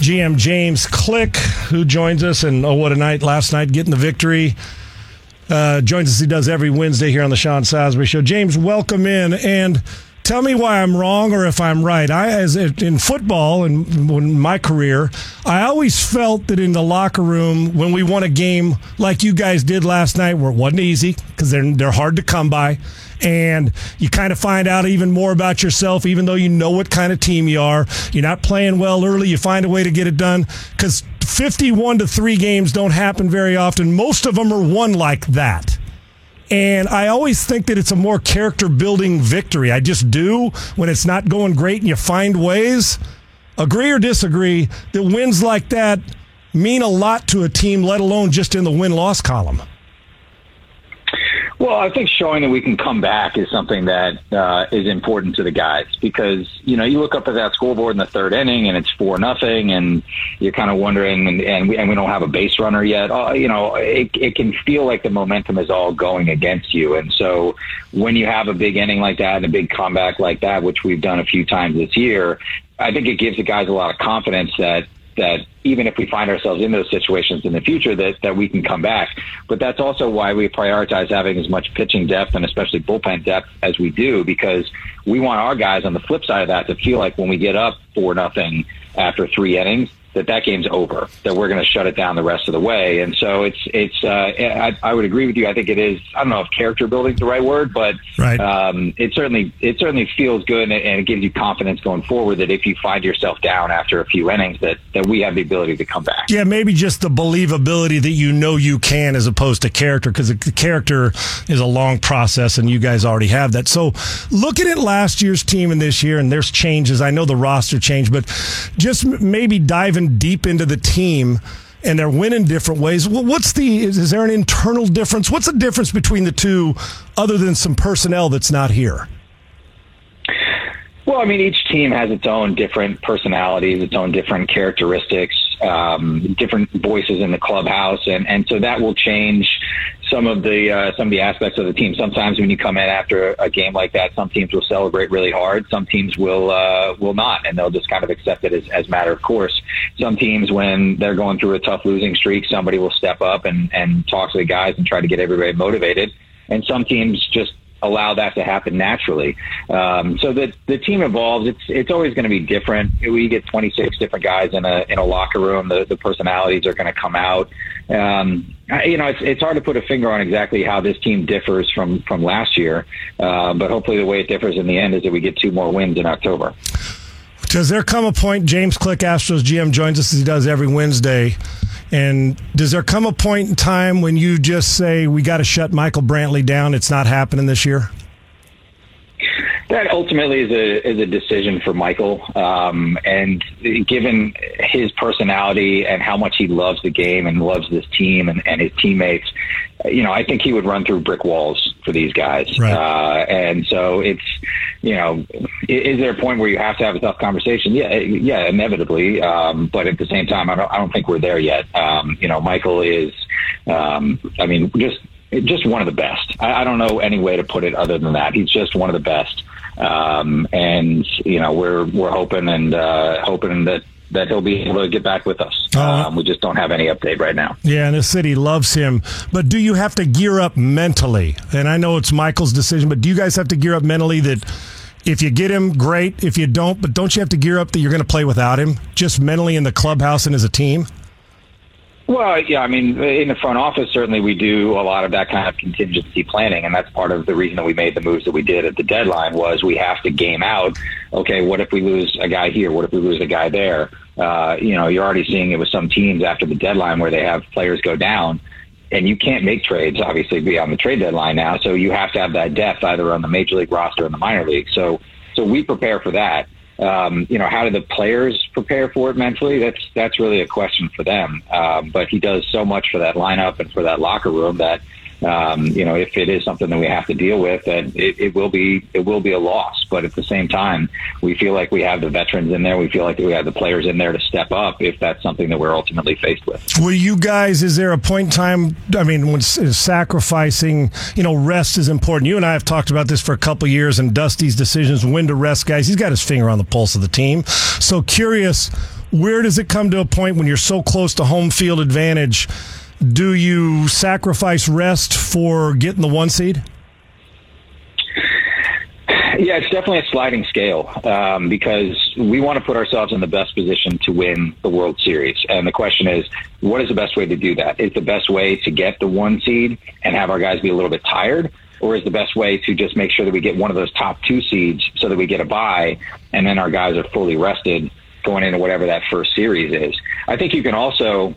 GM James Click, who joins us, and oh, what a night last night, getting the victory. Joins us, he does every Wednesday here on the Sean Salisbury Show. James, welcome in, and tell me why I'm wrong or if I'm right. As in football and in my career, I always felt that in the locker room when we won a game like you guys did last night, where it wasn't easy because they're hard to come by, and you kind of find out even more about yourself, even though you know what kind of team you are. You're not playing well early. You find a way to get it done because 51-3 games don't happen very often. Most of them are won like that. And I always think that it's a more character-building victory. I just do when it's not going great and you find ways. Agree or disagree that wins like that mean a lot to a team, let alone just in the win-loss column? Well, I think showing that we can come back is something that is important to the guys because, you know, you look up at that scoreboard in the third inning and it's 4-0 and you're kind of wondering, and we don't have a base runner yet. You know, it can feel like the momentum is all going against you. And so when you have a big inning like that and a big comeback like that, which we've done a few times this year, I think it gives the guys a lot of confidence that even if we find ourselves in those situations in the future, that we can come back. But that's also why we prioritize having as much pitching depth and especially bullpen depth as we do, because we want our guys on the flip side of that to feel like when we get up 4-0 after three innings, that game's over, that we're going to shut it down the rest of the way. And so I would agree with you. I think it is, I don't know if character building is the right word, but right. It certainly feels good, and it gives you confidence going forward that if you find yourself down after a few innings, that we have the ability to come back. Yeah, maybe just the believability that you know you can as opposed to character, because the character is a long process, and you guys already have that. So looking at last year's team and this year, and there's changes. I know the roster changed, but just maybe dive in deep into the team, and they're winning different ways. Well, is there an internal difference? What's the difference between the two other than some personnel that's not here? Well, I mean, each team has its own different personalities, its own different characteristics, different voices in the clubhouse. And so that will change some of the aspects of the team. Sometimes when you come in after a game like that, some teams will celebrate really hard. Some teams will not, and they'll just kind of accept it as matter of course. Some teams, when they're going through a tough losing streak, somebody will step up and talk to the guys and try to get everybody motivated. And some teams just allow that to happen naturally. So that the team evolves. It's always going to be different. We get 26 different guys in a locker room. The personalities are going to come out. You know, it's hard to put a finger on exactly how this team differs from last year. But hopefully the way it differs in the end is that we get two more wins in October. Does there come a point, James Click, Astros GM, joins us as he does every Wednesday, and does there come a point in time when you just say, we got to shut Michael Brantley down, it's not happening this year? That ultimately is a decision for Michael. And given his personality and how much he loves the game and loves this team and his teammates, you know, I think he would run through brick walls for these guys. Right. And so it's, you know, is there a point where you have to have a tough conversation? Yeah, inevitably. But at the same time, I don't think we're there yet. You know, Michael is, I mean, just one of the best. I don't know any way to put it other than that. He's just one of the best. And you know, we're hoping that he'll be able to get back with us. We just don't have any update right now. Yeah, and the city loves him. But do you have to gear up mentally? And I know it's Michael's decision, but do you guys have to gear up mentally that if you get him, great. If you don't, but don't you have to gear up that you're going to play without him, just mentally in the clubhouse and as a team? Well, yeah, I mean, in the front office, certainly we do a lot of that kind of contingency planning, and that's part of the reason that we made the moves that we did at the deadline was we have to game out, okay, what if we lose a guy here? What if we lose a guy there? You know, you're already seeing it with some teams after the deadline where they have players go down, and you can't make trades, obviously, beyond the trade deadline now, so you have to have that depth either on the major league roster or in the minor league. So we prepare for that. How do the players prepare for it mentally? That's really a question for them. But he does so much for that lineup and for that locker room that, if it is something that we have to deal with, that it will be a loss. But at the same time, we feel like we have the veterans in there. We feel like we have the players in there to step up if that's something that we're ultimately faced with. Were you guys, is there a point in time, when sacrificing, rest is important. You and I have talked about this for a couple of years, and Dusty's decisions, when to rest guys. He's got his finger on the pulse of the team. So curious, where does it come to a point when you're so close to home field advantage? Do you sacrifice rest for getting the one seed? Yeah, it's definitely a sliding scale because we want to put ourselves in the best position to win the World Series. And the question is, what is the best way to do that? Is the best way to get the one seed and have our guys be a little bit tired? Or is the best way to just make sure that we get one of those top two seeds so that we get a bye and then our guys are fully rested going into whatever that first series is? I think you can also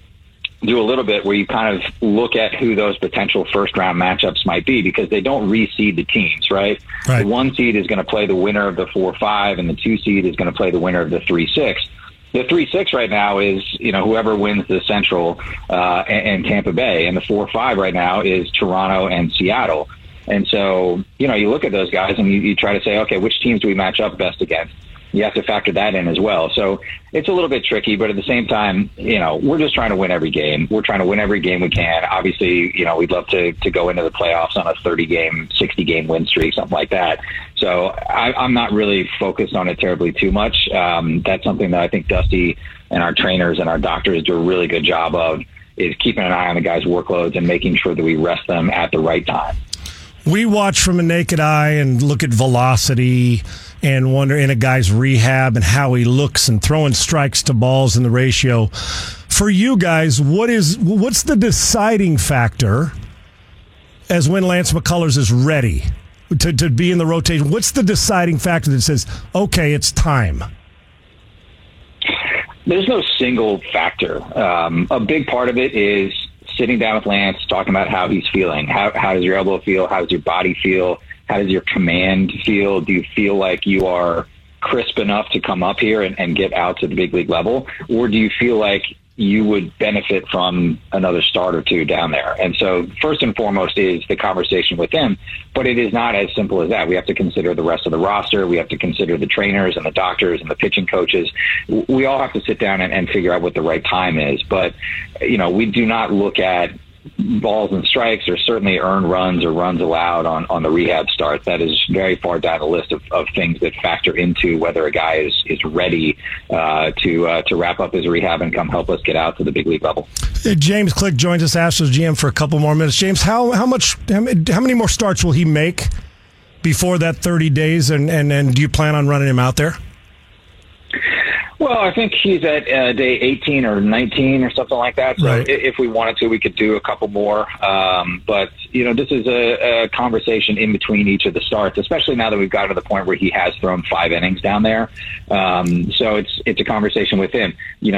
do a little bit where you kind of look at who those potential first-round matchups might be because they don't reseed the teams, right? The one seed is going to play the winner of the 4-5, and the two seed is going to play the winner of the 3-6. The 3-6 right now is, whoever wins the Central and Tampa Bay, and the 4-5 right now is Toronto and Seattle. And so, you look at those guys and you try to say, okay, which teams do we match up best against? You have to factor that in as well. So it's a little bit tricky, but at the same time, we're just trying to win every game. We're trying to win every game we can. Obviously, we'd love to go into the playoffs on a 30-game, 60-game win streak, something like that. So I'm not really focused on it terribly too much. That's something that I think Dusty and our trainers and our doctors do a really good job of, is keeping an eye on the guys' workloads and making sure that we rest them at the right time. We watch from a naked eye and look at velocity and wonder in a guy's rehab and how he looks and throwing strikes to balls in the ratio. For you guys, what's the deciding factor as when Lance McCullers is ready to be in the rotation? What's the deciding factor that says, okay, it's time? There's no single factor. A big part of it is sitting down with Lance, talking about how he's feeling. How does your elbow feel? How does your body feel? How does your command feel? Do you feel like you are crisp enough to come up here and get out to the big league level? Or do you feel like you would benefit from another start or two down there? And so first and foremost is the conversation with him, but it is not as simple as that. We have to consider the rest of the roster. We have to consider the trainers and the doctors and the pitching coaches. We all have to sit down and figure out what the right time is. But, we do not look at balls and strikes or certainly earned runs or runs allowed on the rehab start. That is very far down the list of things that factor into whether a guy is ready to wrap up his rehab and come help us get out to the big league level. James Click joins us, Astros GM, for a couple more minutes. James, how many more starts will he make before that 30 days, and do you plan on running him out there? Well, I think he's at day 18 or 19 or something like that. So If we wanted to, we could do a couple more. But this is a conversation in between each of the starts, especially now that we've gotten to the point where he has thrown 5 innings down there. So it's a conversation with him.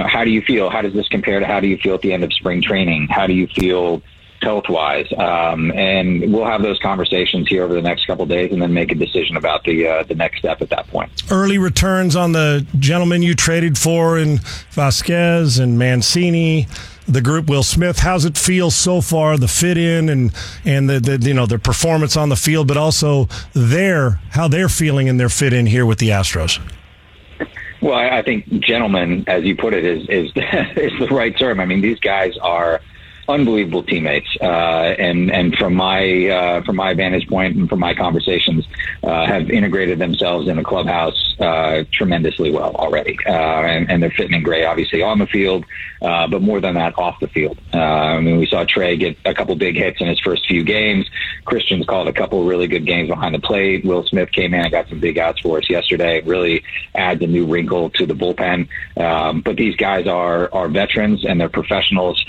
How do you feel? How does this compare to how do you feel at the end of spring training? How do you feel health-wise? And we'll have those conversations here over the next couple of days and then make a decision about the next step at that point. Early returns on the gentlemen you traded for in Vasquez and Mancini, the group, Will Smith. How's it feel so far, the fit in and the performance on the field, but also how they're feeling in their fit in here with the Astros? Well, I think gentlemen, as you put it, is the right term. I mean, these guys are unbelievable teammates, and from my vantage point and from my conversations, have integrated themselves in the clubhouse tremendously well already, and they're fitting in great, obviously on the field, but more than that off the field. We saw Trey get a couple big hits in his first few games. Christian's called a couple really good games behind the plate. Will Smith came in and got some big outs for us yesterday. Really adds a new wrinkle to the bullpen. But these guys are veterans and they're professionals.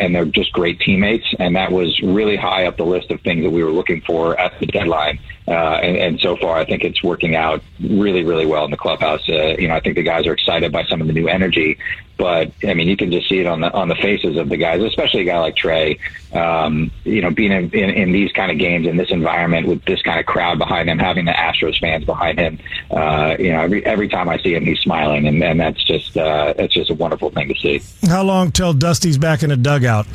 And they're just great teammates, and that was really high up the list of things that we were looking for at the deadline. And so far, I think it's working out really, really well in the clubhouse. I think the guys are excited by some of the new energy. But, I mean, you can just see it on the faces of the guys, especially a guy like Trey, being in these kind of games, in this environment, with this kind of crowd behind him, having the Astros fans behind him. Every time I see him, he's smiling, and that's just a wonderful thing to see. How long till Dusty's back in the dugout?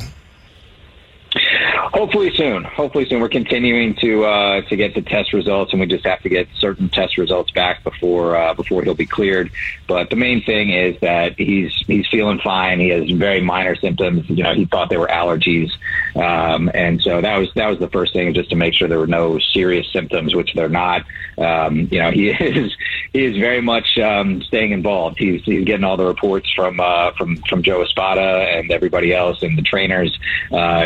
Hopefully soon. We're continuing to get the test results, and we just have to get certain test results back before he'll be cleared. But the main thing is that he's feeling fine. He has very minor symptoms. He thought they were allergies, and so that was the first thing, just to make sure there were no serious symptoms, which they're not. He is very much staying involved. He's getting all the reports from Joe Espada and everybody else and the trainers.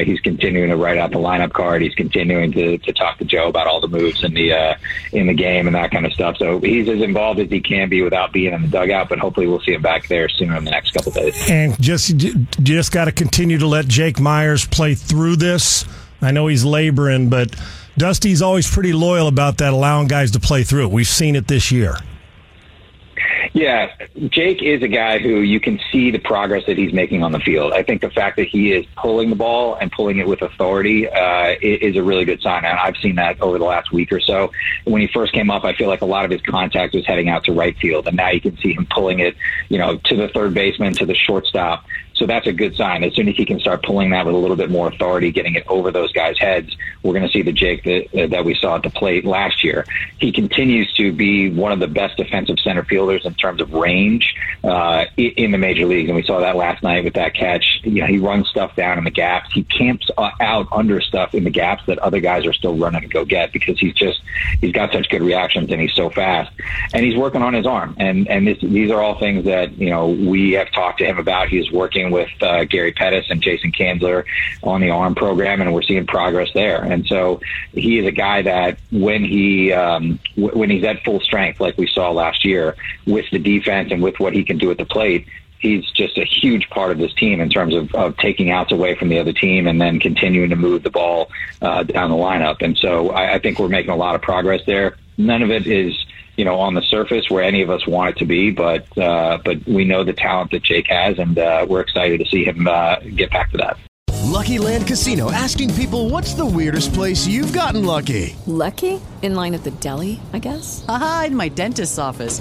He's continuing to write out the lineup card. He's continuing to talk to Joe about all the moves in the game and that kind of stuff. So he's as involved as he can be without being in the dugout, but hopefully we'll see him back there sooner in the next couple of days. And just got to continue to let Jake Meyers play through this. I know he's laboring, but Dusty's always pretty loyal about that, allowing guys to play through. We've seen it this year. Yeah, Jake is a guy who you can see the progress that he's making on the field. I think the fact that he is pulling the ball and pulling it with authority is a really good sign. And I've seen that over the last week or so. When he first came up, I feel like a lot of his contact was heading out to right field. And now you can see him pulling it, to the third baseman, to the shortstop. So that's a good sign. As soon as he can start pulling that with a little bit more authority, getting it over those guys' heads, we're going to see the Jake that we saw at the plate last year. He continues to be one of the best defensive center fielders in terms of range in the major leagues, and we saw that last night with that catch. He runs stuff down in the gaps. He camps out under stuff in the gaps that other guys are still running to go get, because he's got such good reactions and he's so fast, and he's working on his arm. And these are all things that we have talked to him about. He's working with Gary Pettis and Jason Kandler on the arm program, and we're seeing progress there. And so he is a guy that when he when he's at full strength, like we saw last year, with the defense and with what he can do at the plate, he's just a huge part of this team in terms of taking outs away from the other team and then continuing to move the ball down the lineup. And so I think we're making a lot of progress there. None of it is on the surface where any of us want it to be, but we know the talent that Jake has, and we're excited to see him get back to that. Lucky Land Casino, asking people, what's the weirdest place you've gotten lucky? Lucky? In line at the deli, I guess? Aha, in my dentist's office.